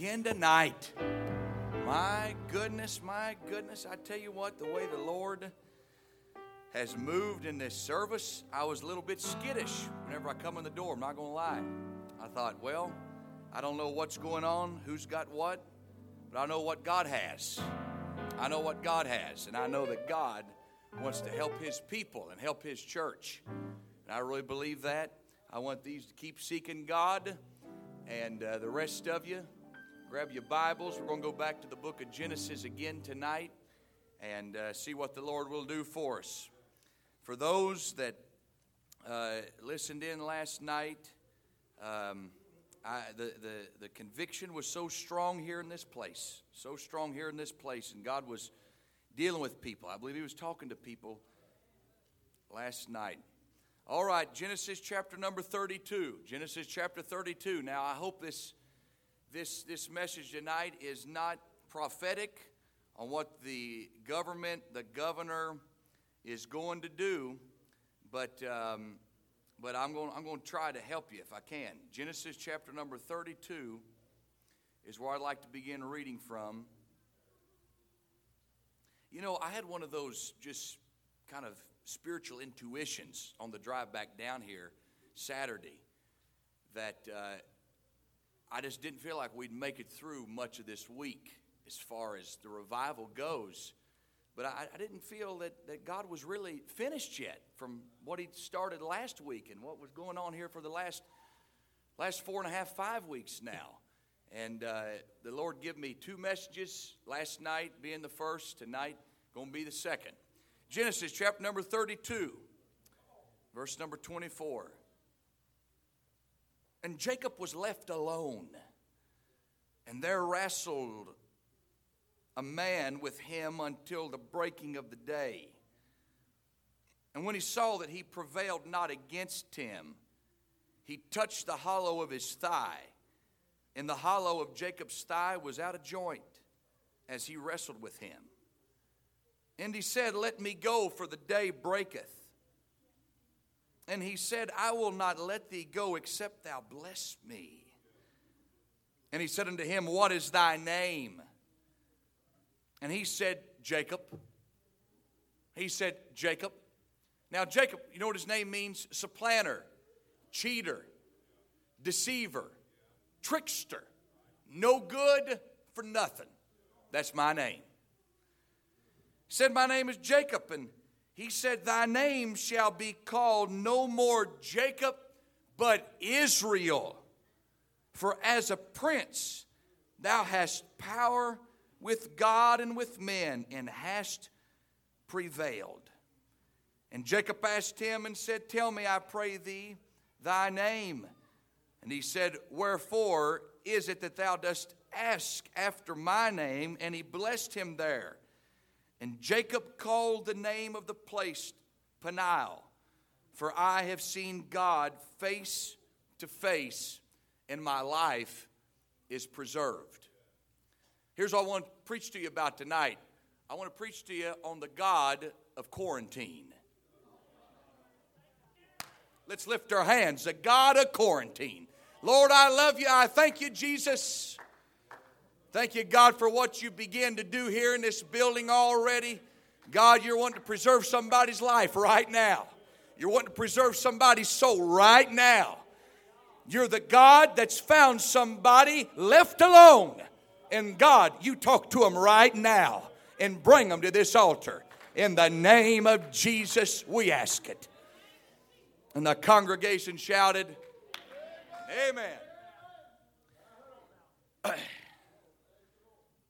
again tonight. My goodness. I tell you what, the way the Lord has moved in this service, I was a little bit skittish whenever I come in the door. I'm not going to lie. I thought, well, I don't know what's going on, who's got what, but I know what God has. And I know that God wants to help His people and help His church. And I really believe that. I want these to keep seeking God. And the rest of you, grab your Bibles. We're going to go back to the book of Genesis again tonight and see what the Lord will do for us. For those that listened in last night, the conviction was so strong here in this place, and God was dealing with people. I believe He was talking to people last night. All right, Genesis chapter number 32. Now, I hope this message tonight is not prophetic on what the governor is going to do, but I'm going to try to help you if I can. Genesis chapter number 32 is where I'd like to begin reading from. You know, I had one of those just kind of spiritual intuitions on the drive back down here Saturday that I just didn't feel like we'd make it through much of this week as far as the revival goes. But I didn't feel that God was really finished yet from what He started last week and what was going on here for the last 4.5, 5 weeks now. And the Lord gave me two messages, last night being the first, tonight going to be the second. Genesis chapter number 32, verse number 24. And Jacob was left alone, and there wrestled a man with him until the breaking of the day. And when he saw that he prevailed not against him, he touched the hollow of his thigh. And the hollow of Jacob's thigh was out of joint as he wrestled with him. And he said, "Let me go, for the day breaketh." And he said, "I will not let thee go, except thou bless me." And he said unto him, "What is thy name?" And he said, "Jacob." Now, Jacob, you know what his name means? Supplanter, cheater, deceiver, trickster, no good for nothing. That's my name. He said, "My name is Jacob." And he said, "Thy name shall be called no more Jacob, but Israel. For as a prince thou hast power with God and with men, and hast prevailed." And Jacob asked him and said, "Tell me, I pray thee, thy name." And he said, "Wherefore is it that thou dost ask after my name?" And he blessed him there. And Jacob called the name of the place Peniel, for I have seen God face to face, and my life is preserved. Here's what I want to preach to you about tonight. I want to preach to you on the God of quarantine. Let's lift our hands, the God of quarantine. Lord, I love you. I thank you, Jesus. Thank you, God, for what you begin to do here in this building already. God, you're wanting to preserve somebody's life right now. You're wanting to preserve somebody's soul right now. You're the God that's found somebody left alone. And God, you talk to them right now and bring them to this altar. In the name of Jesus, we ask it. And the congregation shouted, Amen.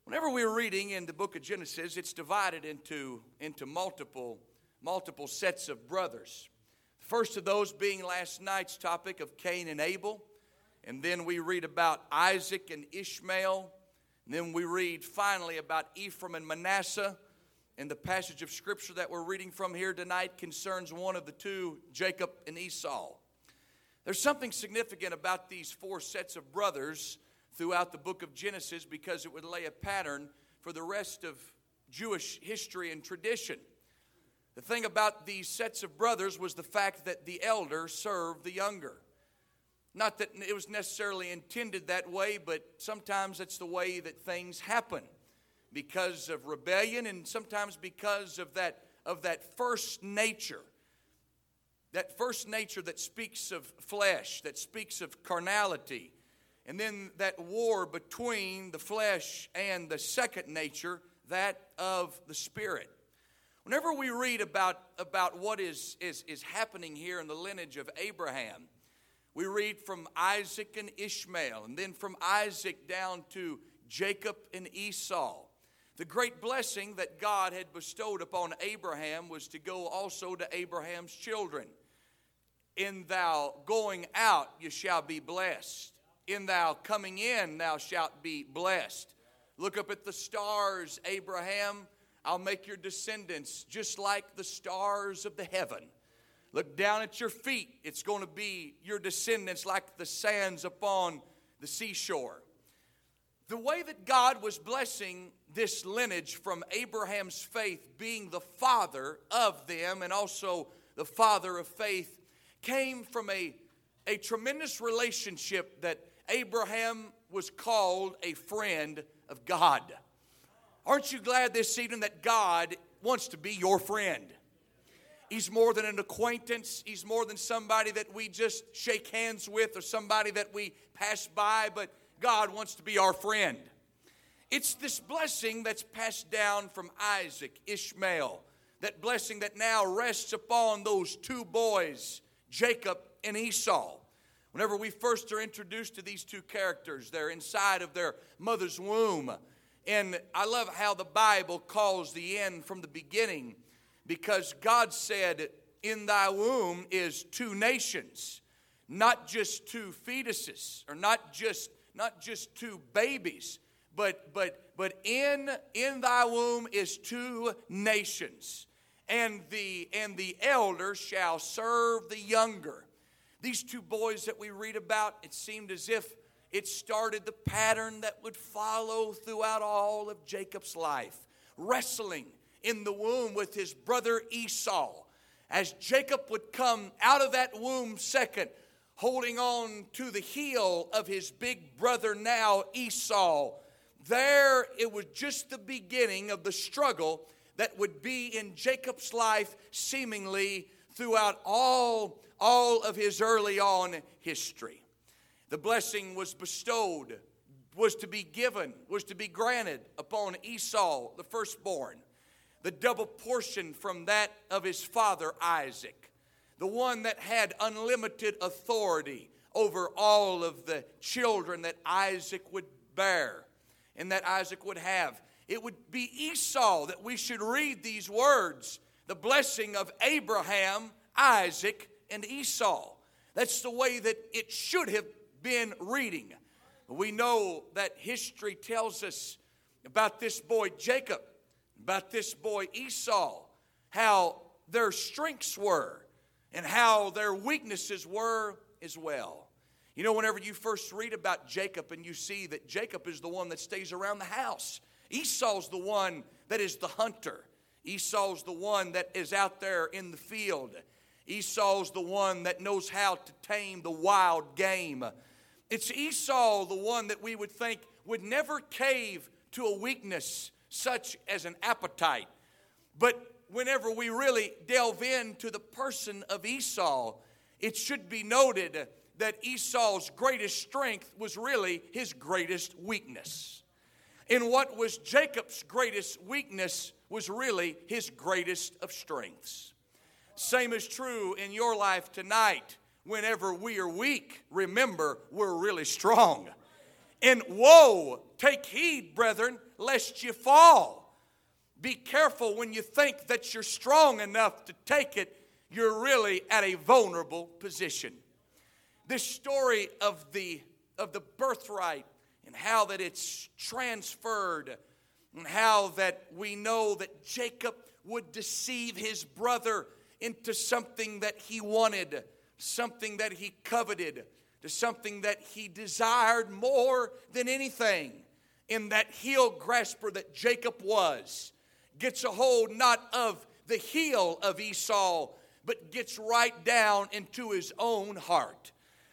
Whenever we're reading in the book of Genesis, it's divided into multiple sets of brothers. The first of those being last night's topic of Cain and Abel. And then we read about Isaac and Ishmael. And then we read finally about Ephraim and Manasseh. And the passage of Scripture that we're reading from here tonight concerns one of the two, Jacob and Esau. There's something significant about these four sets of brothers throughout the book of Genesis because it would lay a pattern for the rest of Jewish history and tradition. The thing about these sets of brothers was the fact that the elder served the younger. Not that it was necessarily intended that way, but sometimes that's the way that things happen because of rebellion and sometimes because of that first nature. That first nature that speaks of flesh, that speaks of carnality. And then that war between the flesh and the second nature, that of the Spirit. Whenever we read about what is happening here in the lineage of Abraham, we read from Isaac and Ishmael, and then from Isaac down to Jacob and Esau. The great blessing that God had bestowed upon Abraham was to go also to Abraham's children. In thou going out, you shall be blessed. In thou coming in, thou shalt be blessed. Look up at the stars, Abraham. I'll make your descendants just like the stars of the heaven. Look down at your feet. It's going to be your descendants like the sands upon the seashore. The way that God was blessing this lineage from Abraham's faith, being the father of them and also the father of faith, came from a tremendous relationship that Abraham was called a friend of God. Aren't you glad this evening that God wants to be your friend? He's more than an acquaintance. He's more than somebody that we just shake hands with or somebody that we pass by, but God wants to be our friend. It's this blessing that's passed down from Isaac, Ishmael, that blessing that now rests upon those two boys, Jacob and Esau. Whenever we first are introduced to these two characters, they're inside of their mother's womb. And I love how the Bible calls the end from the beginning, because God said, in thy womb is two nations, not just two fetuses, or not just two babies, but in thy womb is two nations, and the elder shall serve the younger. These two boys that we read about, it seemed as if it started the pattern that would follow throughout all of Jacob's life, wrestling in the womb with his brother Esau. As Jacob would come out of that womb second, holding on to the heel of his big brother now Esau, there it was just the beginning of the struggle that would be in Jacob's life seemingly throughout all of his early on history. The blessing was bestowed, was to be given, was to be granted upon Esau, the firstborn. The double portion from that of his father Isaac, the one that had unlimited authority over all of the children that Isaac would bear and that Isaac would have. It would be Esau that we should read these words, the blessing of Abraham, Isaac, and Esau. That's the way that it should have been reading. We know that history tells us about this boy Jacob, about this boy Esau, how their strengths were and how their weaknesses were as well. You know, whenever you first read about Jacob and you see that Jacob is the one that stays around the house, Esau's the one that is the hunter. Esau's the one that is out there in the field. Esau's the one that knows how to tame the wild game. It's Esau, the one that we would think would never cave to a weakness such as an appetite. But whenever we really delve into the person of Esau, it should be noted that Esau's greatest strength was really his greatest weakness. And what was Jacob's greatest weakness was really his greatest of strengths. Same is true in your life tonight. Whenever we are weak, remember we're really strong. And woe, take heed, brethren, lest you fall. Be careful when you think that you're strong enough to take it, you're really at a vulnerable position. This story of the birthright and how that it's transferred and how that we know that Jacob would deceive his brother into something that he wanted, something that he coveted, to something that he desired more than anything. In that heel grasper that Jacob was, gets a hold not of the heel of Esau, but gets right down into his own heart.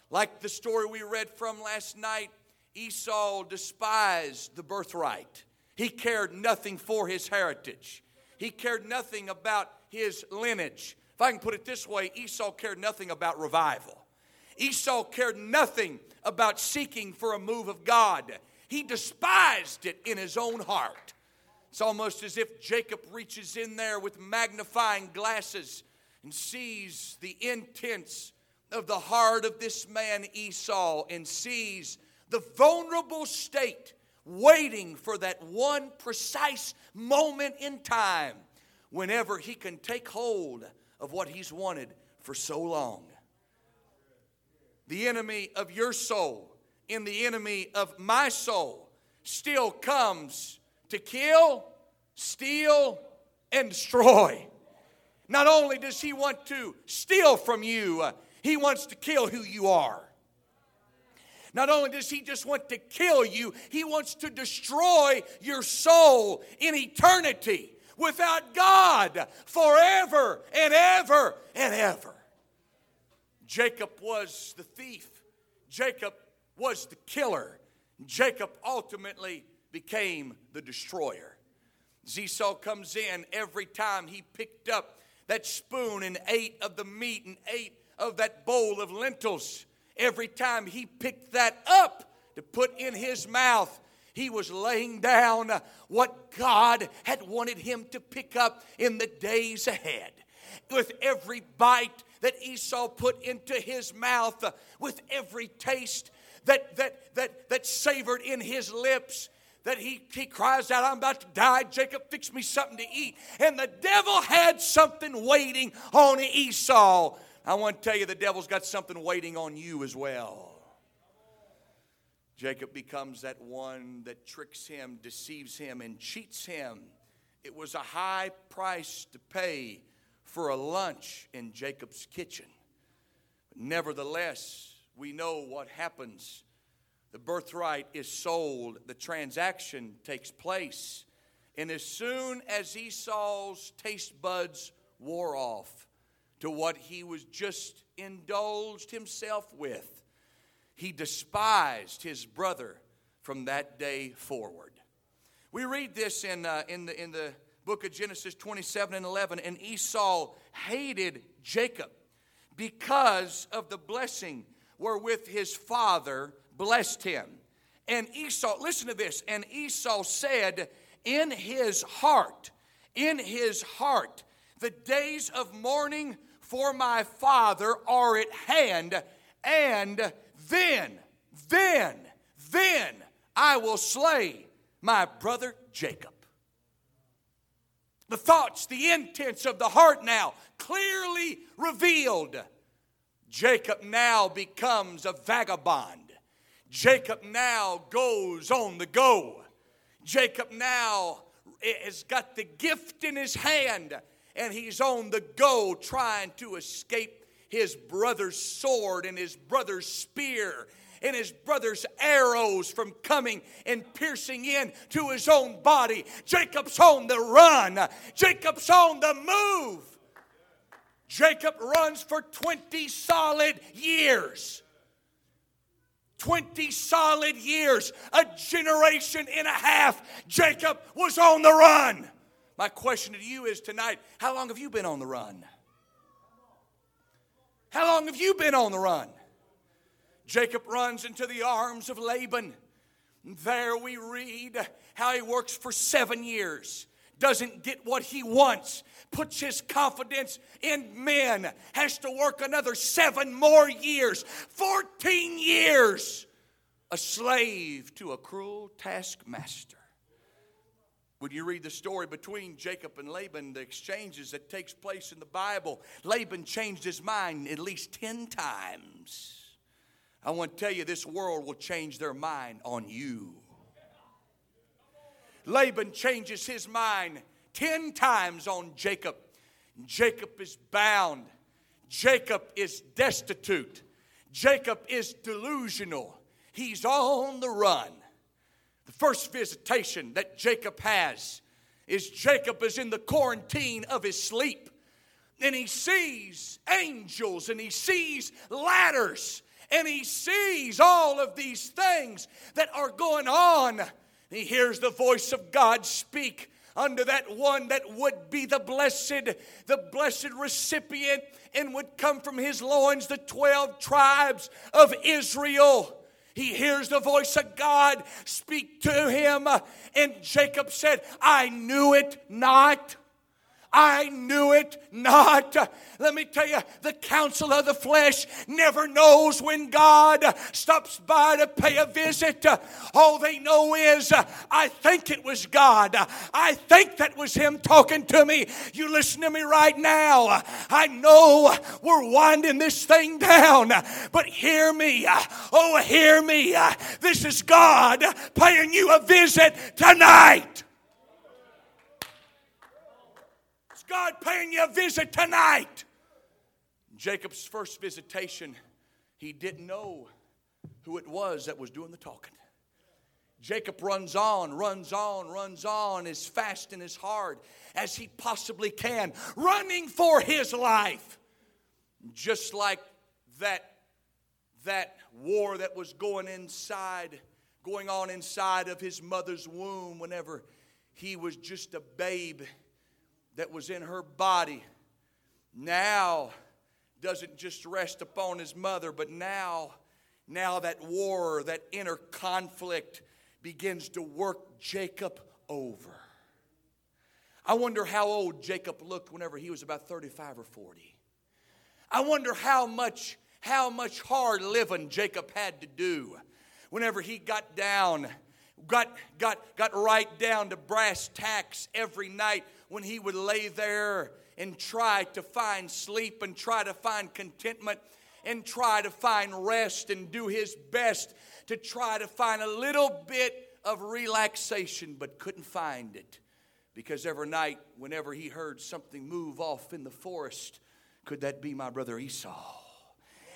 Like the story we read from last night, Esau despised the birthright. He cared nothing for his heritage. He cared nothing about his lineage. If I can put it this way, Esau cared nothing about revival. Esau cared nothing about seeking for a move of God. He despised it in his own heart. It's almost as if Jacob reaches in there with magnifying glasses and sees the intents of the heart of this man Esau and sees the vulnerable state waiting for that one precise moment in time whenever he can take hold of what he's wanted for so long. The enemy of your soul and the enemy of my soul still comes to kill, steal, and destroy. Not only does he want to steal from you, he wants to kill who you are. Not only does he just want to kill you, he wants to destroy your soul in eternity without God forever and ever and ever. Jacob was the thief. Jacob was the killer. Jacob ultimately became the destroyer. Esau comes in every time he picked up that spoon and ate of the meat and ate of that bowl of lentils. Every time he picked that up to put in his mouth, he was laying down what God had wanted him to pick up in the days ahead. With every bite that Esau put into his mouth, with every taste that savored in his lips, that he cries out, "I'm about to die. Jacob, fix me something to eat." And the devil had something waiting on Esau. I want to tell you, the devil's got something waiting on you as well. Jacob becomes that one that tricks him, deceives him, and cheats him. It was a high price to pay for a lunch in Jacob's kitchen. But nevertheless, we know what happens. The birthright is sold. The transaction takes place. And as soon as Esau's taste buds wore off to what he was just indulged himself with, he despised his brother from that day forward. We read this in the book of Genesis 27 and 11. And Esau hated Jacob because of the blessing wherewith his father blessed him. And Esau, listen to this, and Esau said in his heart, "The days of mourning for my father are at hand, and then I will slay my brother Jacob." The thoughts, the intents of the heart now clearly revealed. Jacob now becomes a vagabond. Jacob now goes on the go. Jacob now has got the gift in his hand, and he's on the go trying to escape his brother's sword and his brother's spear and his brother's arrows from coming and piercing in to his own body. Jacob's on the run. Jacob's on the move. Jacob runs for 20 solid years. 20 solid years, a generation and a half, Jacob was on the run. My question to you is tonight, how long have you been on the run? How long have you been on the run? Jacob runs into the arms of Laban. There we read how he works for 7 years. Doesn't get what he wants, puts his confidence in men, has to work another 7 more years, 14 years, a slave to a cruel taskmaster. When you read the story between Jacob and Laban, the exchanges that takes place in the Bible, Laban changed his mind at least 10 times. I want to tell you, this world will change their mind on you. Laban changes his mind 10 times on Jacob. Jacob is bound. Jacob is destitute. Jacob is delusional. He's on the run. The first visitation that Jacob has is Jacob is in the quarantine of his sleep. And he sees angels and he sees ladders. and he sees all of these things that are going on. He hears the voice of God speak unto that one that would be the blessed recipient, and would come from his loins the 12 tribes of Israel. He hears the voice of God speak to him. And Jacob said, I knew it not. I knew it not. Let me tell you, the counsel of the flesh never knows when God stops by to pay a visit. All they know is, I think it was God. I think that was him talking to me. You listen to me right now. I know we're winding this thing down, but hear me. Oh, hear me. This is God paying you a visit tonight. God paying you a visit tonight. Jacob's first visitation, he didn't know who it was that was doing the talking. Jacob runs on, as fast and as hard as he possibly can, running for his life. Just like that war that was going on inside of his mother's womb whenever he was just a babe that was in her body, now doesn't just rest upon his mother, but now that war, that inner conflict begins to work Jacob over. I wonder how old Jacob looked whenever he was about 35 or 40. I wonder how much hard living Jacob had to do whenever he got right down to brass tacks every night, when he would lay there and try to find sleep and try to find contentment and try to find rest and do his best to try to find a little bit of relaxation, but couldn't find it. Because every night, whenever he heard something move off in the forest, could that be my brother Esau?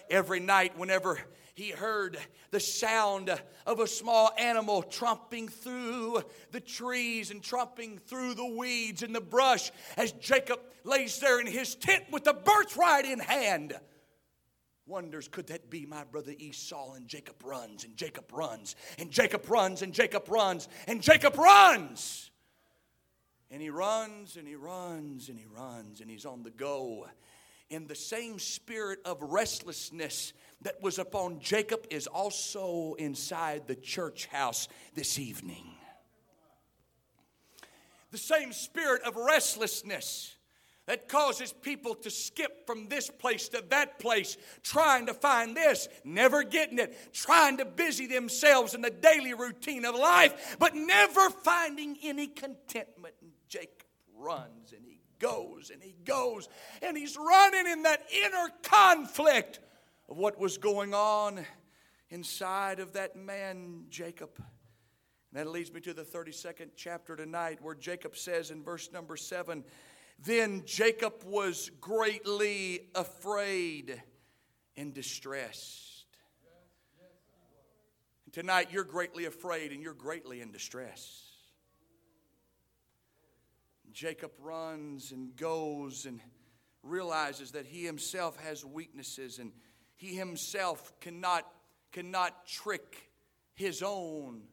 Every night, whenever he heard the sound of a small animal tromping through the trees and tromping through the weeds and the brush, as Jacob lays there in his tent with the birthright in hand, wonders, could that be my brother Esau? And Jacob runs. And he runs, and he's on the go. And the same spirit of restlessness that was upon Jacob is also inside the church house this evening. The same spirit of restlessness that causes people to skip from this place to that place, trying to find this, never getting it, trying to busy themselves in the daily routine of life, but never finding any contentment. And Jacob runs, and he goes, and he's running in that inner conflict of what was going on inside of that man, Jacob. And that leads me to the 32nd chapter tonight, where Jacob says in verse number 7, Then Jacob was greatly afraid and distressed. And tonight you're greatly afraid and you're greatly in distress. Jacob runs and goes and realizes that he himself has weaknesses, and he himself cannot trick his own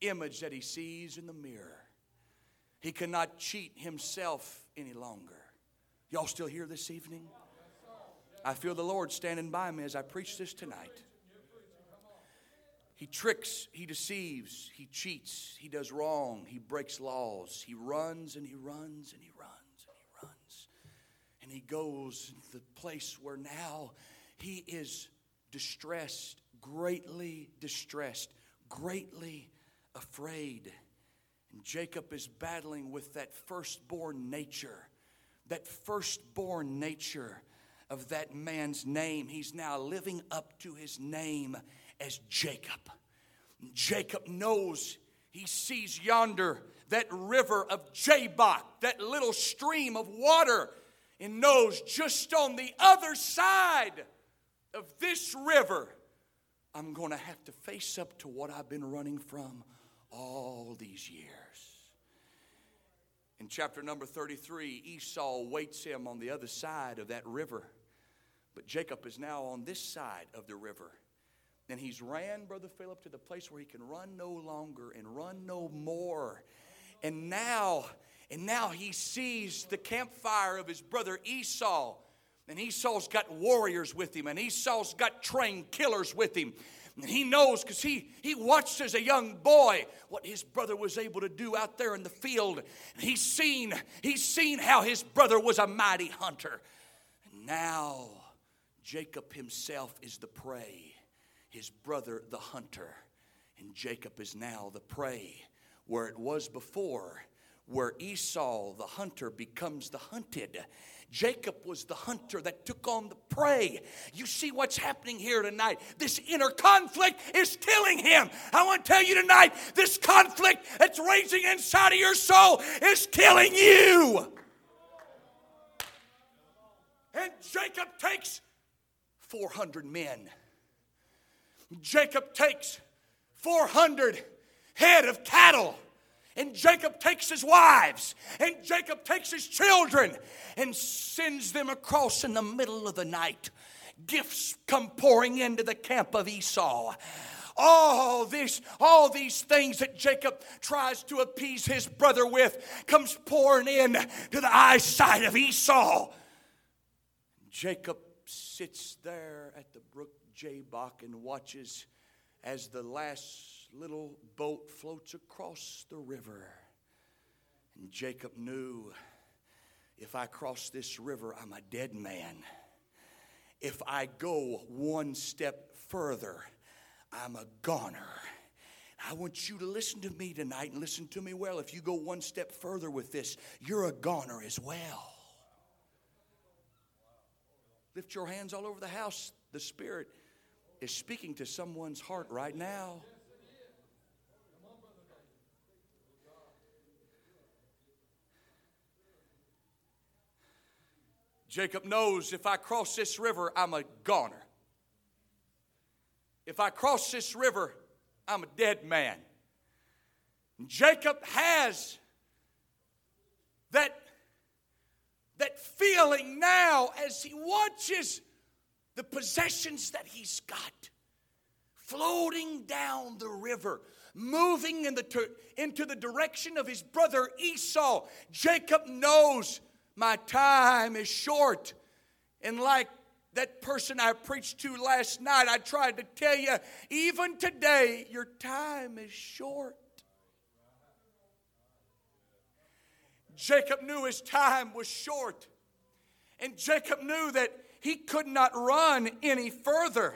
image that he sees in the mirror. He cannot cheat himself any longer. Y'all still here this evening? I feel the Lord standing by me as I preach this tonight. He tricks, he deceives, he cheats, he does wrong, he breaks laws. He runs and he runs. And he goes to the place where now he is distressed, greatly afraid. And Jacob is battling with that firstborn nature of that man's name. He's now living up to his name as Jacob. Jacob knows, he sees yonder that river of Jabbok, that little stream of water, and knows just on the other side of this river, I'm going to have to face up to what I've been running from all these years. In chapter number 33, Esau waits him on the other side of that river, but Jacob is now on this side of the river. And he's ran, Brother Philip, to the place where he can run no longer and run no more. And now he sees the campfire of his brother Esau. And Esau's got warriors with him. And Esau's got trained killers with him. And he knows because he watched as a young boy what his brother was able to do out there in the field. And he's seen how his brother was a mighty hunter. And now Jacob himself is the prey. His brother the hunter. And Jacob is now the prey. Where it was before, where Esau the hunter becomes the hunted. Jacob was the hunter that took on the prey. You see what's happening here tonight. This inner conflict is killing him. I want to tell you tonight, this conflict that's raging inside of your soul is killing you. And Jacob takes 400 men. Jacob takes 400 head of cattle. And Jacob takes his wives, and Jacob takes his children, and sends them across in the middle of the night. Gifts come pouring into the camp of Esau. All these things that Jacob tries to appease his brother with comes pouring in to the eyesight of Esau. Jacob sits there at the brook Jabbok and watches as the last little boat floats across the river. And Jacob knew, if I cross this river, I'm a dead man. If I go one step further, I'm a goner. I want you to listen to me tonight, and listen to me well. If you go one step further with this, you're a goner as well. Lift your hands all over the house. The Spirit is speaking to someone's heart right now. Jacob knows, if I cross this river, I'm a goner. If I cross this river, I'm a dead man. Jacob has that feeling now as he watches the possessions that he's got floating down the river, moving into the direction of his brother Esau. Jacob knows, my time is short. And like that person I preached to last night, I tried to tell you, even today, your time is short. Jacob knew his time was short. And Jacob knew that he could not run any further.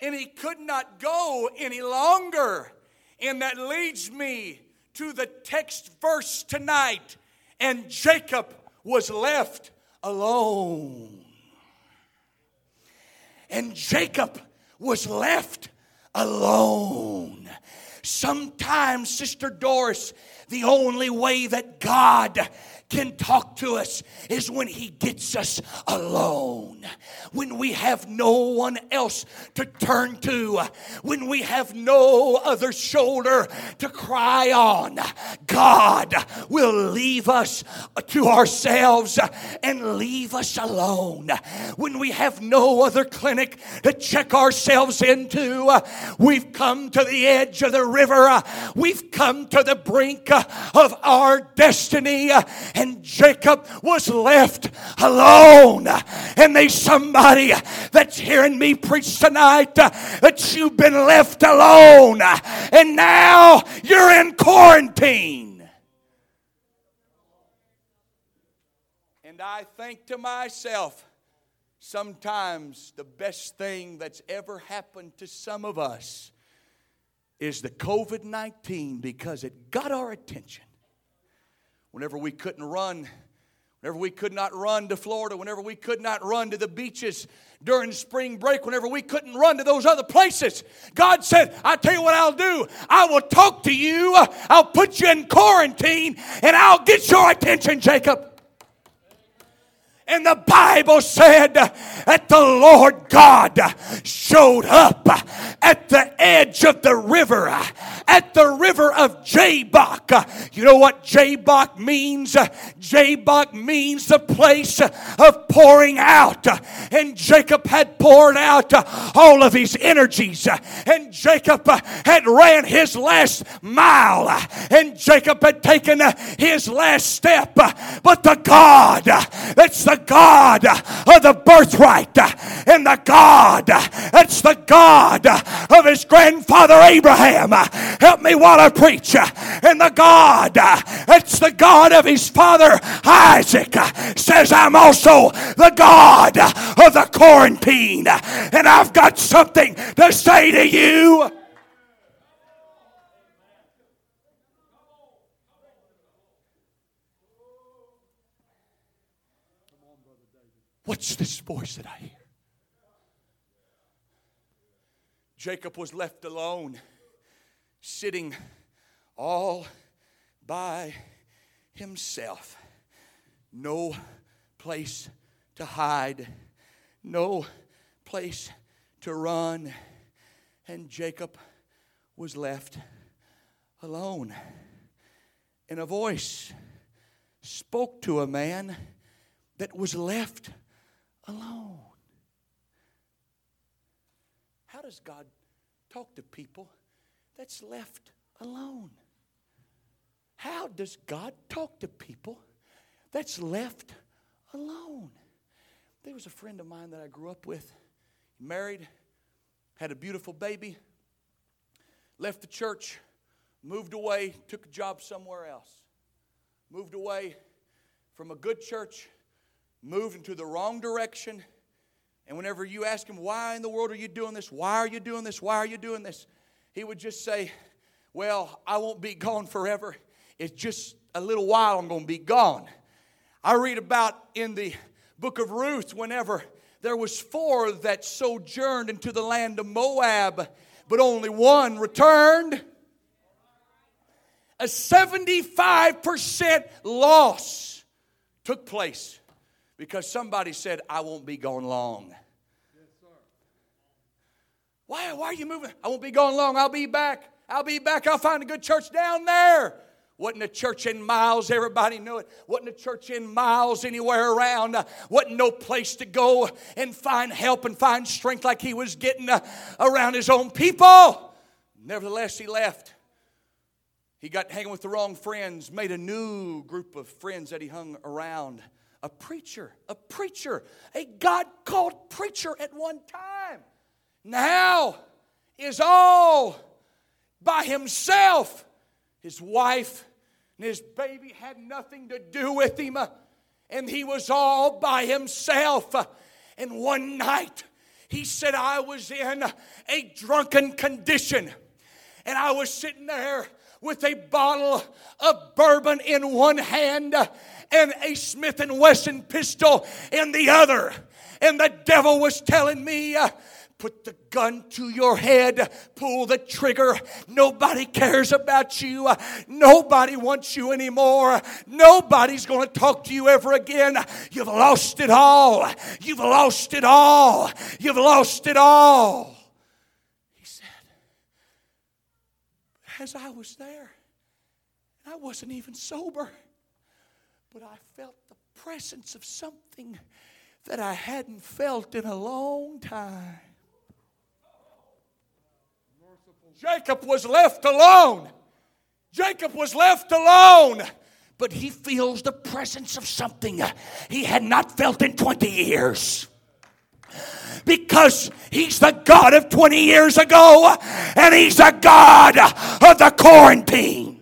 And he could not go any longer. And that leads me to the text verse tonight. And Jacob was left alone. And Jacob was left alone. Sometimes, Sister Doris, the only way that God can talk to us is when he gets us alone. When we have no one else to turn to. When we have no other shoulder to cry on. God will leave us to ourselves and leave us alone. When we have no other clinic to check ourselves into, we've come to the edge of the river. We've come to the brink of our destiny. And Jacob was left alone. And there's somebody that's hearing me preach tonight that you've been left alone. And now you're in quarantine. And I think to myself, sometimes the best thing that's ever happened to some of us is the COVID-19, because it got our attention. Whenever we couldn't run, whenever we could not run to Florida, whenever we could not run to the beaches during spring break, whenever we couldn't run to those other places, God said, I tell you what I'll do. I will talk to you. I'll put you in quarantine, and I'll get your attention, Jacob. And the Bible said that the Lord God showed up at the edge of the river at the river of Jabbok. You know what Jabbok means? Jabbok means the place of pouring out. And Jacob had poured out all of his energies. And Jacob had ran his last mile. And Jacob had taken his last step. But the God, that's the God of the birthright. And the God, that's the God of his grandfather Abraham. Help me while I preach. And the God, that's the God of his father Isaac, says, I'm also the God of the quarantine. And I've got something to say to you. What's this voice that I hear? Jacob was left alone, sitting all by himself. No place to hide, no place to run, and Jacob was left alone. And a voice spoke to a man that was left alone. How does God talk to people that's left alone? How does God talk to people that's left alone? There was a friend of mine that I grew up with, married, had a beautiful baby, left the church, moved away, took a job somewhere else, moved away from a good church, moved into the wrong direction. And whenever you ask him, why in the world are you doing this? Why are you doing this? Why are you doing this? He would just say, well, I won't be gone forever. It's just a little while I'm going to be gone. I read about in the book of Ruth whenever there was 4 that sojourned into the land of Moab, but only one returned. A 75% loss took place. Because somebody said, I won't be gone long. Yes, sir. Why are you moving? I won't be gone long. I'll be back. I'll be back. I'll find a good church down there. Wasn't a church in miles. Everybody knew it. Wasn't a church in miles anywhere around. Wasn't no place to go and find help and find strength like he was getting around his own people. Nevertheless, he left. He got hanging with the wrong friends. Made a new group of friends that he hung around. A preacher, a God-called preacher at one time, now is all by himself. His wife and his baby had nothing to do with him, and he was all by himself. And one night, he said, I was in a drunken condition, and I was sitting there with a bottle of bourbon in one hand and a Smith & Wesson pistol in the other. And the devil was telling me, put the gun to your head, pull the trigger. Nobody cares about you. Nobody wants you anymore. Nobody's going to talk to you ever again. You've lost it all. You've lost it all. You've lost it all. He said, as I was there, I wasn't even sober. But I felt the presence of something that I hadn't felt in a long time. Jacob was left alone. Jacob was left alone. But he feels the presence of something he had not felt in 20 years. Because he's the God of 20 years ago. And he's the God of the quarantine.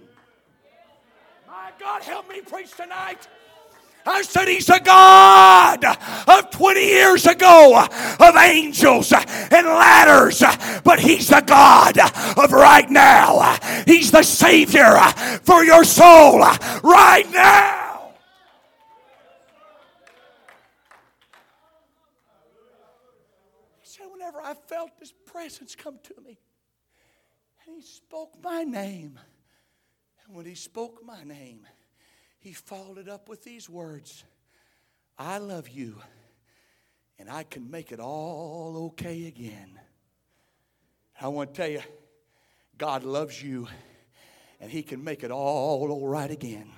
God, help me preach tonight. I said he's a God of 20 years ago of angels and ladders, but he's the God of right now. He's the Savior for your soul right now. He said, whenever I felt this presence come to me, and he spoke my name. When he spoke my name, he followed it up with these words, I love you, and I can make it all okay again. I want to tell you, God loves you, and He can make it all right again.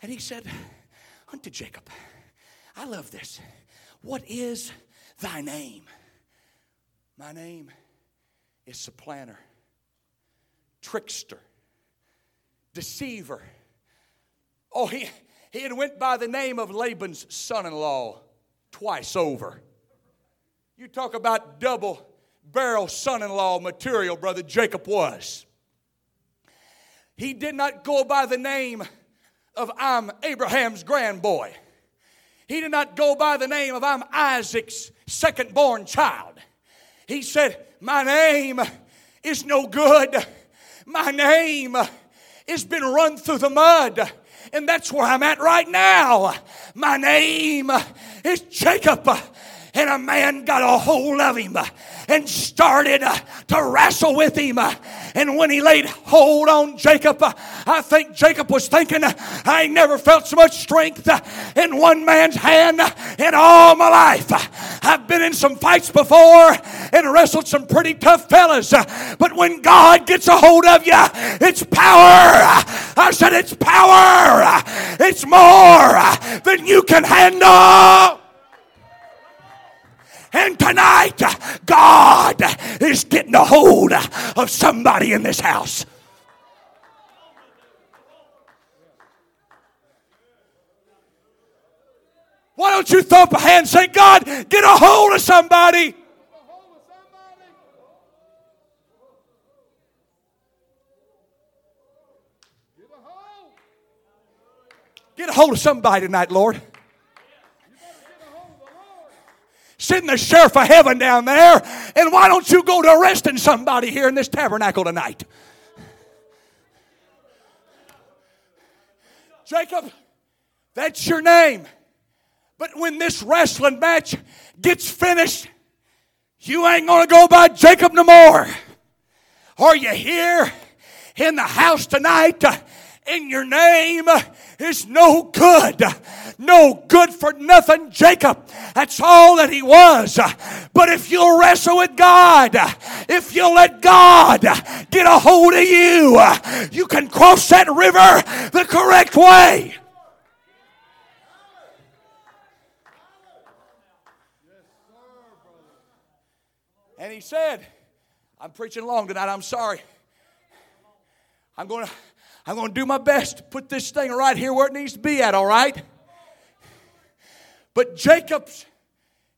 And He said unto Jacob, I love this. What is thy name? My name is Supplanter, Trickster, Deceiver. Oh, he had went by the name of Laban's son-in-law twice over. You talk about double-barrel son-in-law material, brother Jacob was. He did not go by the name of I'm Abraham's grandboy. He did not go by the name of I'm Isaac's second-born child. He said, my name is no good. My name has been run through the mud. And that's where I'm at right now. My name is Jacob. And a man got a hold of him and started to wrestle with him. And when he laid hold on Jacob, I think Jacob was thinking, I ain't never felt so much strength in one man's hand in all my life. I've been in some fights before and wrestled some pretty tough fellas. But when God gets a hold of you, it's power. I said it's power. It's more than you can handle. And tonight, God is getting a hold of somebody in this house. Why don't you thump a hand and say, God, get a hold of somebody. Get a hold of somebody tonight, Lord. Send the sheriff of heaven down there. And why don't you go to arresting somebody here in this tabernacle tonight? Jacob, that's your name. But when this wrestling match gets finished, you ain't going to go by Jacob no more. Are you here in the house tonight? And your name is no good. No good for nothing, Jacob. That's all that he was. But if you'll wrestle with God, if you'll let God get a hold of you, you can cross that river the correct way. And he said, I'm preaching long tonight, I'm sorry. I'm going to do my best to put this thing right here where it needs to be at, all right? But Jacob's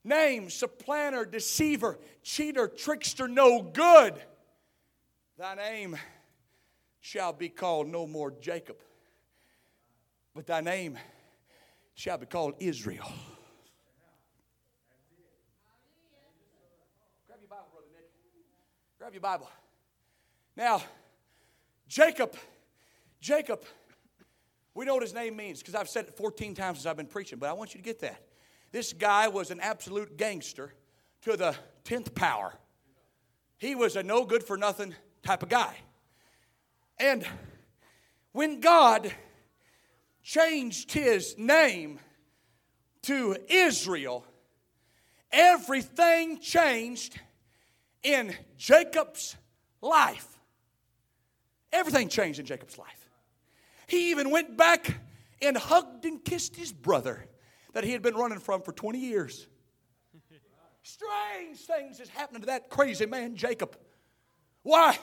name, Supplanter, Deceiver, Cheater, Trickster, no good. Thy name shall be called no more Jacob, but thy name shall be called Israel. Grab your Bible, Brother Nick. Grab your Bible. Now, Jacob, we know what his name means because I've said it 14 times since I've been preaching, but I want you to get that. This guy was an absolute gangster to the 10th power. He was a no good for nothing type of guy. And when God changed his name to Israel, everything changed in Jacob's life. Everything changed in Jacob's life. He even went back and hugged and kissed his brother that he had been running from for 20 years. Strange things is happening to that crazy man, Jacob. Why?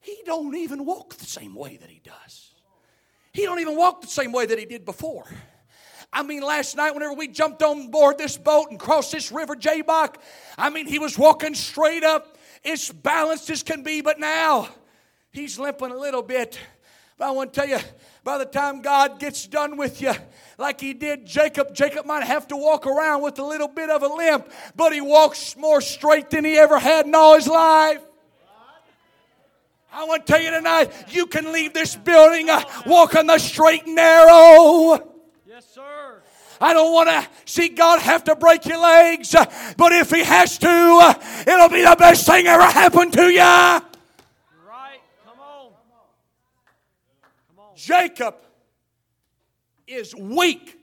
He don't even walk the same way that he does. He don't even walk the same way that he did before. I mean, last night whenever we jumped on board this boat and crossed this river, Jabbok, I mean, he was walking straight up, as balanced as can be, but now he's limping a little bit. But I want to tell you, by the time God gets done with you, like he did Jacob, Jacob might have to walk around with a little bit of a limp, but he walks more straight than he ever had in all his life. I want to tell you tonight, you can leave this building walking the straight and narrow. Yes, sir. I don't want to see God have to break your legs, but if he has to, it'll be the best thing ever happened to you. Jacob is weak,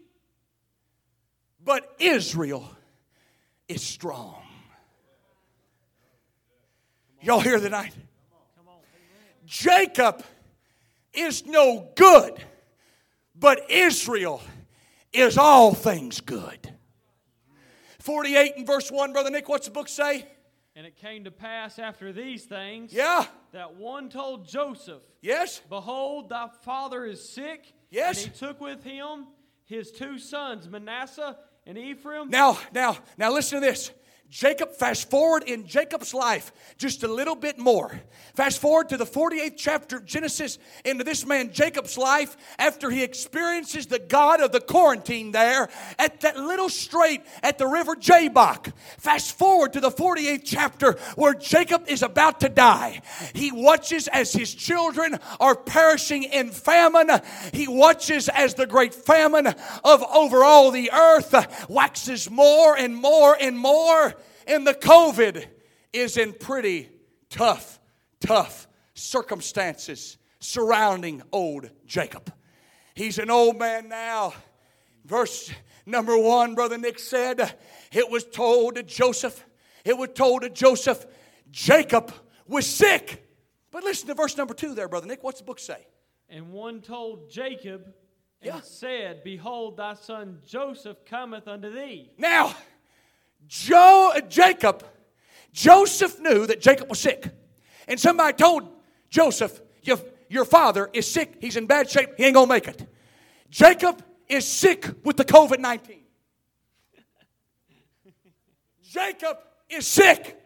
but Israel is strong. Y'all here tonight? Jacob is no good, but Israel is all things good. 48 and verse 1, Brother Nick, what's the book say? And it came to pass after these things, that one told Joseph, behold, thy father is sick. Yes. And he took with him his two sons, Manasseh and Ephraim. Now listen to this. Jacob, fast forward in Jacob's life just a little bit more. Fast forward to the 48th chapter of Genesis into this man Jacob's life after he experiences the God of the quarantine there at that little strait at the river Jabbok. Fast forward to the 48th chapter where Jacob is about to die. He watches as his children are perishing in famine. He watches as the great famine of over all the earth waxes more and more and more. And the COVID is in pretty tough circumstances surrounding old Jacob. He's an old man now. Verse number 1, Brother Nick said, it was told to Joseph, Jacob was sick. But listen to verse number 2 there, Brother Nick. What's the book say? And one told Jacob and said, behold, thy son Joseph cometh unto thee. Now, Joseph knew that Jacob was sick. And somebody told Joseph, your father is sick. He's in bad shape. He ain't going to make it. Jacob is sick with the COVID-19. Jacob is sick.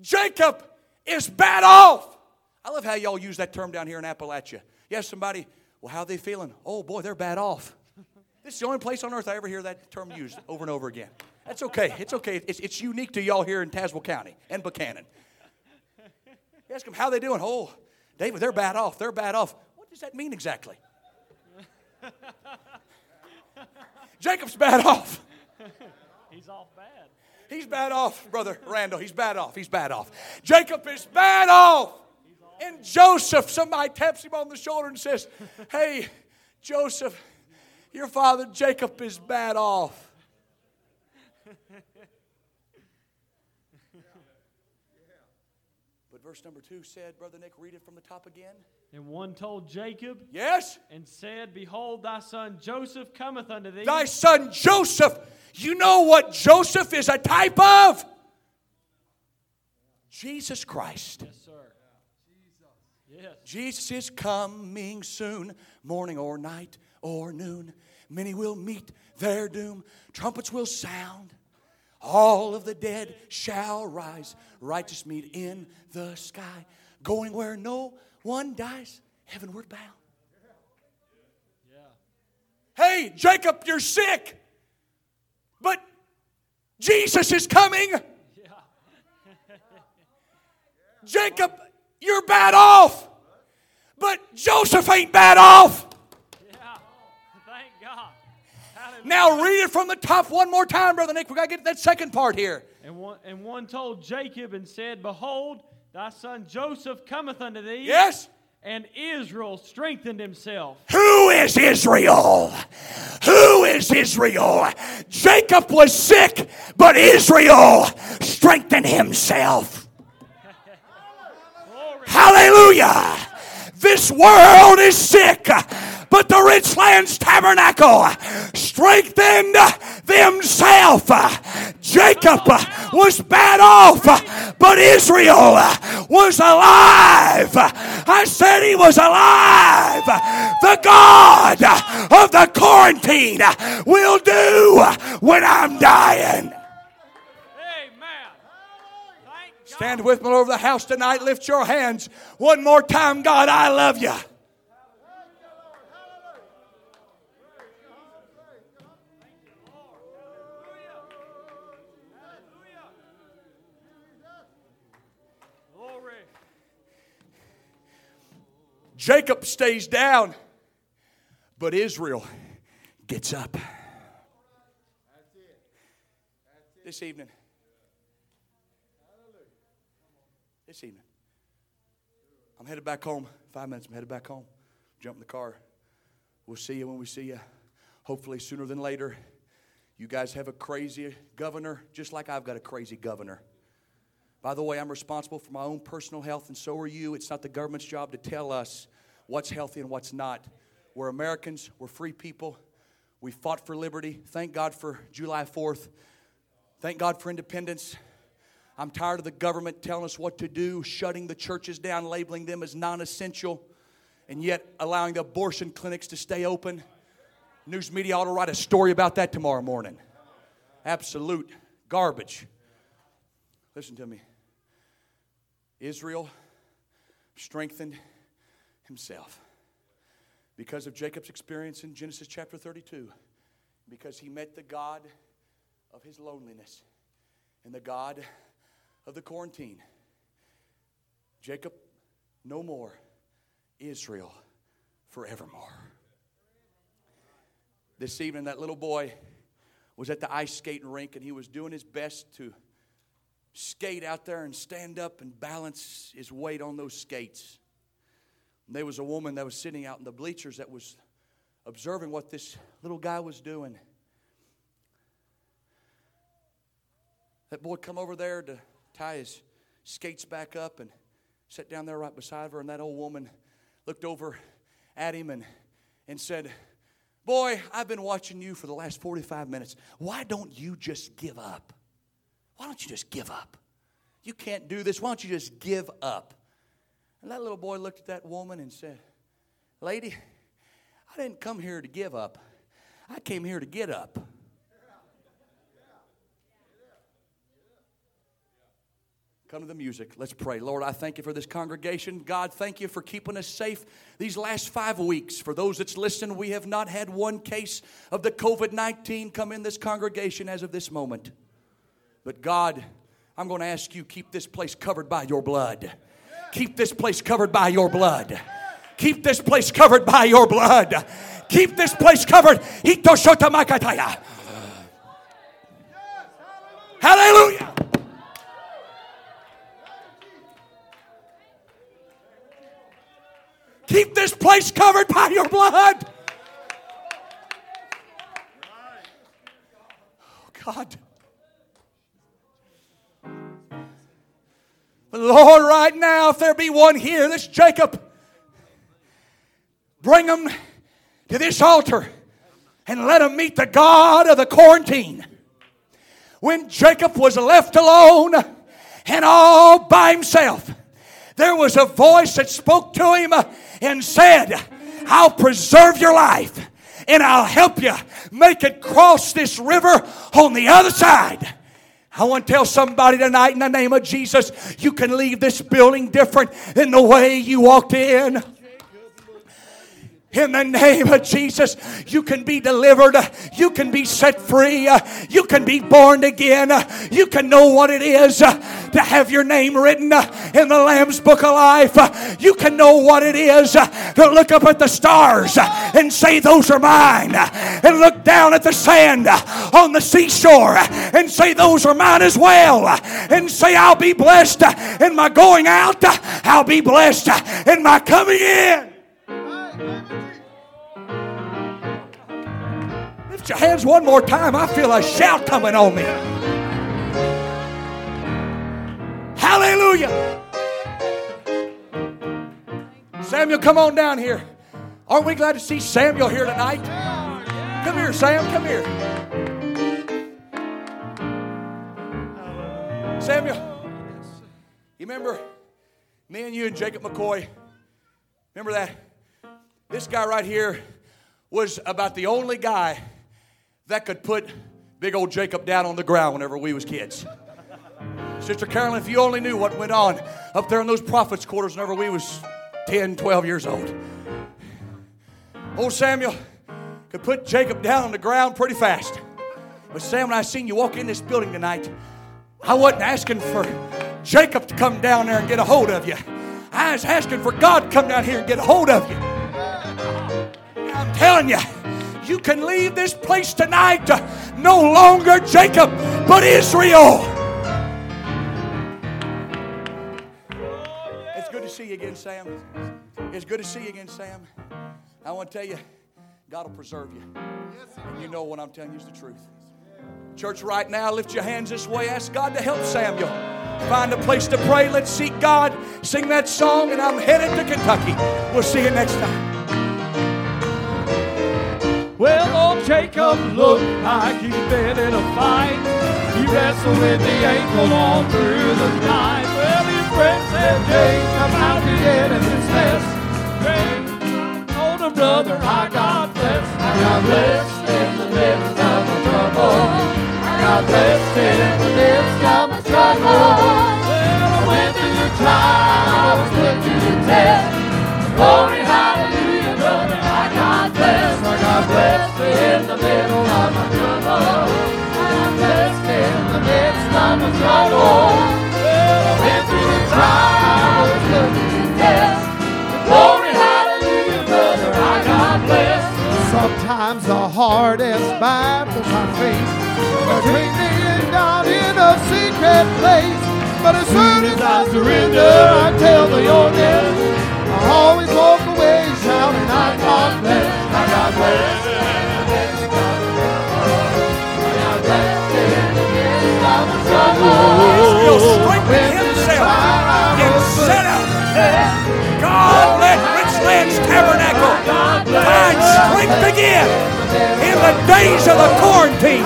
Jacob is bad off. I love how y'all use that term down here in Appalachia. Yes, somebody, well, how are they feeling? Oh, boy, they're bad off. This is the only place on earth I ever hear that term used over and over again. That's okay. It's okay. It's unique to y'all here in Tazewell County and Buchanan. You ask them, how are they doing? Oh, David, they're bad off. They're bad off. What does that mean exactly? Jacob's bad off. He's off bad. He's bad off, Brother Randall. He's bad off. He's bad off. Jacob is bad off. And Joseph, somebody taps him on the shoulder and says, hey, Joseph, your father Jacob is bad off. But verse number 2 said, Brother Nick, read it from the top again. And one told Jacob, and said, behold, thy son Joseph cometh unto thee. Thy son Joseph. You know what Joseph is a type of? Jesus Christ. Yes, sir. Yes. Jesus is coming soon, morning or night or noon. Many will meet their doom. Trumpets will sound. All of the dead shall rise. Righteous meet in the sky. Going where no one dies. Heavenward bound. Yeah. Hey, Jacob, you're sick. But Jesus is coming. Yeah. Jacob, you're bad off. But Joseph ain't bad off. Now read it from the top one more time, Brother Nick. We've got to get to that second part here. And one told Jacob and said, behold, thy son Joseph cometh unto thee. Yes. And Israel strengthened himself. Who is Israel? Who is Israel? Jacob was sick, but Israel strengthened himself. Hallelujah. This world is sick, but the rich land's tabernacle strengthened themselves. Jacob was bad off, but Israel was alive. I said he was alive. The God of the quarantine will do when I'm dying. Stand with me over the house tonight. Lift your hands one more time. God, I love you. Jacob stays down, but Israel gets up. This evening, I'm headed back home. 5 minutes, I'm headed back home. Jump in the car. We'll see you when we see you. Hopefully sooner than later. You guys have a crazy governor, just like I've got a crazy governor. By the way, I'm responsible for my own personal health, and so are you. It's not the government's job to tell us what's healthy and what's not. We're Americans. We're free people. We fought for liberty. Thank God for July 4th. Thank God for independence. I'm tired of the government telling us what to do, shutting the churches down, labeling them as non-essential, and yet allowing the abortion clinics to stay open. News media ought to write a story about that tomorrow morning. Absolute garbage. Listen to me. Israel strengthened himself because of Jacob's experience in Genesis chapter 32, because he met the God of his loneliness and the God of the quarantine. Jacob, no more. Israel, forevermore. This evening, that little boy was at the ice skating rink, and he was doing his best to skate out there and stand up and balance his weight on those skates. And there was a woman that was sitting out in the bleachers that was observing what this little guy was doing. That boy come over there to tie his skates back up and sat down there right beside her, and that old woman looked over at him and said, "Boy, I've been watching you for the last 45 minutes. Why don't you just give up? Why don't you just give up? You can't do this. Why don't you just give up?" And that little boy looked at that woman and said, "Lady, I didn't come here to give up. I came here to get up." Come to the music. Let's pray. Lord, I thank you for this congregation. God, thank you for keeping us safe these last 5 weeks. For those that's listened, we have not had one case of the COVID-19 come in this congregation as of this moment. But God, I'm going to ask you, keep this place covered by your blood. Keep this place covered by your blood. Keep this place covered by your blood. Keep this place covered. Hallelujah. Keep this place covered by your blood. Oh, God. But Lord, right now, if there be one here, this Jacob, bring him to this altar and let him meet the God of the quarantine. When Jacob was left alone and all by himself, there was a voice that spoke to him and said, "I'll preserve your life, and I'll help you make it cross this river on the other side." I want to tell somebody tonight, in the name of Jesus, you can leave this building different than the way you walked in. In the name of Jesus, you can be delivered. You can be set free. You can be born again. You can know what it is to have your name written in the Lamb's Book of Life. You can know what it is to look up at the stars and say, "Those are mine." And look down at the sand on the seashore and say, "Those are mine as well." And say, "I'll be blessed in my going out. I'll be blessed in my coming in." Your hands one more time. I feel a shout coming on me. Hallelujah. Samuel, come on down here. Aren't we glad to see Samuel here tonight? Come here, Sam. Come here. Samuel, you remember me and you and Jacob McCoy? Remember that? This guy right here was about the only guy that could put big old Jacob down on the ground whenever we was kids. Sister Carolyn, if you only knew what went on up there in those prophets' quarters whenever we was 10, 12 years old. Old Samuel could put Jacob down on the ground pretty fast. But Sam, when I seen you walk in this building tonight, I wasn't asking for Jacob to come down there and get a hold of you. I was asking for God to come down here and get a hold of you. I'm telling you, you can leave this place tonight no longer Jacob, but Israel. It's good to see you again, Sam. It's good to see you again, Sam. I want to tell you, God will preserve you. And you know what I'm telling you is the truth. Church, right now, lift your hands this way. Ask God to help Samuel. Find a place to pray. Let's seek God. Sing that song, and I'm headed to Kentucky. We'll see you next time. Well, old Jacob looked like he'd been in a fight. He wrestled with the ankle all through the night. Well, his friends said, Jacob, how did enemies test? Jacob told him, brother, I got blessed. I got blessed in the midst of my trouble. I got blessed in the midst of my struggle. When I went through the trial, I was put to the test. Glory, hallelujah, brother, I got blessed. I got blessed in the middle of my trouble. I got blessed in the midst of my struggle. When I went through the trial, I was put to the test. Glory, hallelujah, brother, I got blessed. Sometimes the hardest battles I face between me and God in a secret place. But as soon as I surrender, I tell the audience, I always walk away shouting, I got blessed. I got blessed in the midst of my trouble. I got blessed in the midst of my trouble. He'll strengthen himself and set up. God let Richlands Tabernacle find strength again in the days of the quarantine.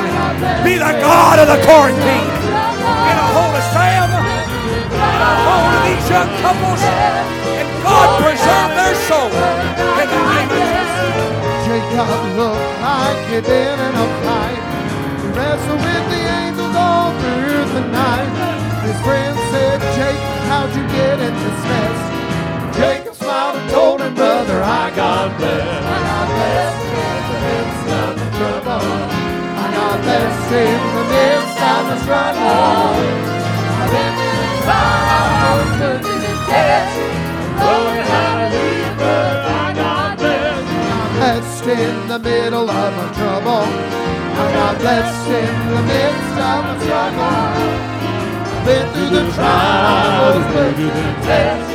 Be the God of the quarantine. Get a hold of Sam. Get a hold of these young couples. And God preserve their soul. In the name of Jesus. Jacob looked like he'd been in a fight. He wrestled with the angels all through the night. His friends said, Jacob, how'd you get in this mess? Jacob smiled and told him, brother, I got blessed. I got blessed in the midst of the trouble. I got blessed in the midst of my struggle. I went through the trial, I was put to the test. Glory, hallelujah, but I got blessed. I got blessed in the middle of my trouble. I got blessed in the midst of my struggle. I went through the trial, I was put to the test.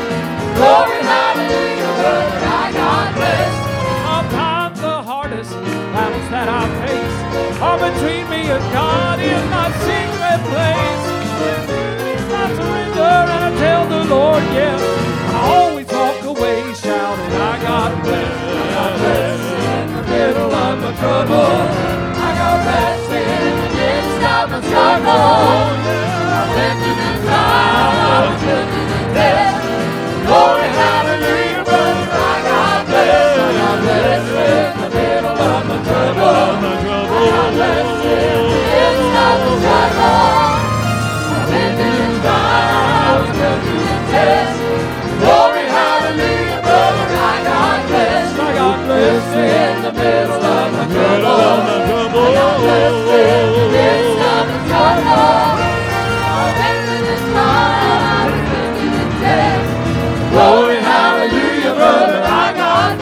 Glory, hallelujah, but I got blessed. Sometimes the hardest battles that I face are between me and God in my secret place. I surrender and I tell the Lord, yes. I always walk away shouting, I got blessed. I got blessed in the middle of my trouble. I got blessed in the midst of my struggle. I went through the trial, I was put to the test. Glory, hallelujah, brother, I got blessed. I got blessed in the middle of my trouble. Glory, hallelujah, brother, I got blessed in the middle of my trouble. I got blessed in the midst of my trouble. I went through the trial, I was put to the test. Glory, hallelujah, brother, I got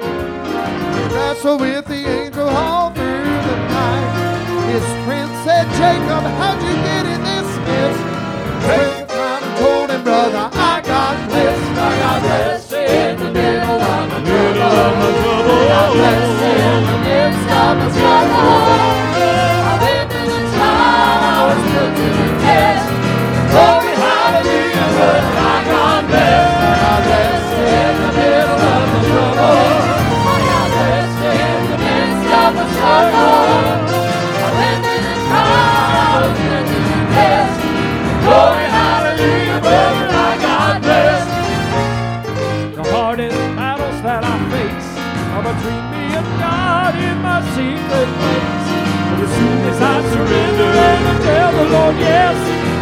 blessed. Wrestled with the angel all through the night. His friend said, Jacob, how'd you get in this mess? Jacob tried and told him, brother, I got blessed. I got blessed in the middle of my trouble. I got blessed in the midst of my struggle. I went through the trial, I was put to the test. Glory, hallelujah, but I got blessed. I got blessed in the middle of my trouble. I got blessed in the midst of my struggle. I went through the trial, I was put to the test. Glory, hallelujah, brother, I got blessed. The hardest battles that I face are between me and God in my secret place. But as soon as I surrender and I tell the Lord yes,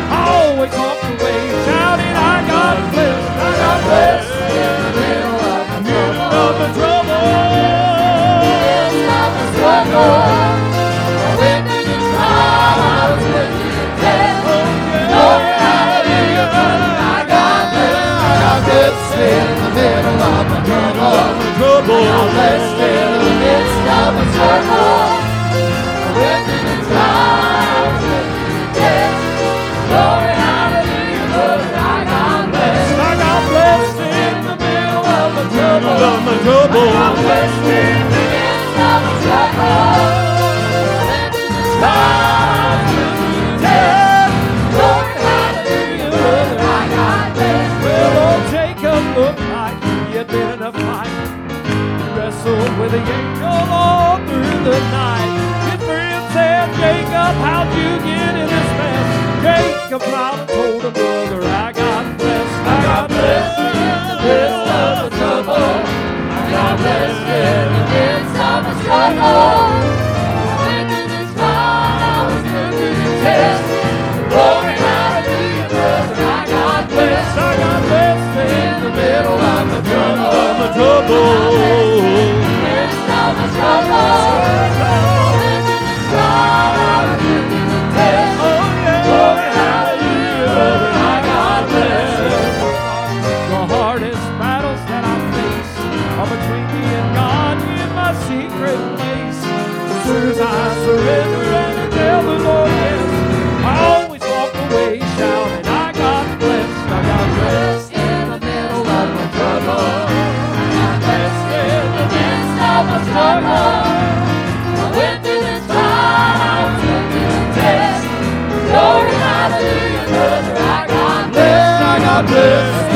I always walk away shouting, I got blessed. I got blessed in the middle of the trouble. Of the trouble. In the midst of the struggle. I went through the trial, I was put to the test. Glory, hallelujah, brother, I got blessed. I got blessed in the middle of my trouble. I got blessed in the midst of my struggle. I went through the trial, I was put to the test. with the angel all through the night. His friend said, Jacob, how'd you get in this mess? Jacob smiled and told him, brother, I got blessed. I got blessed in the midst of the trouble. I got blessed in the midst of the struggle. When it is gone, I was put to the test. Glory, hallelujah, brother, I got blessed. I got blessed in the middle of the trouble. Of the trouble. Bless.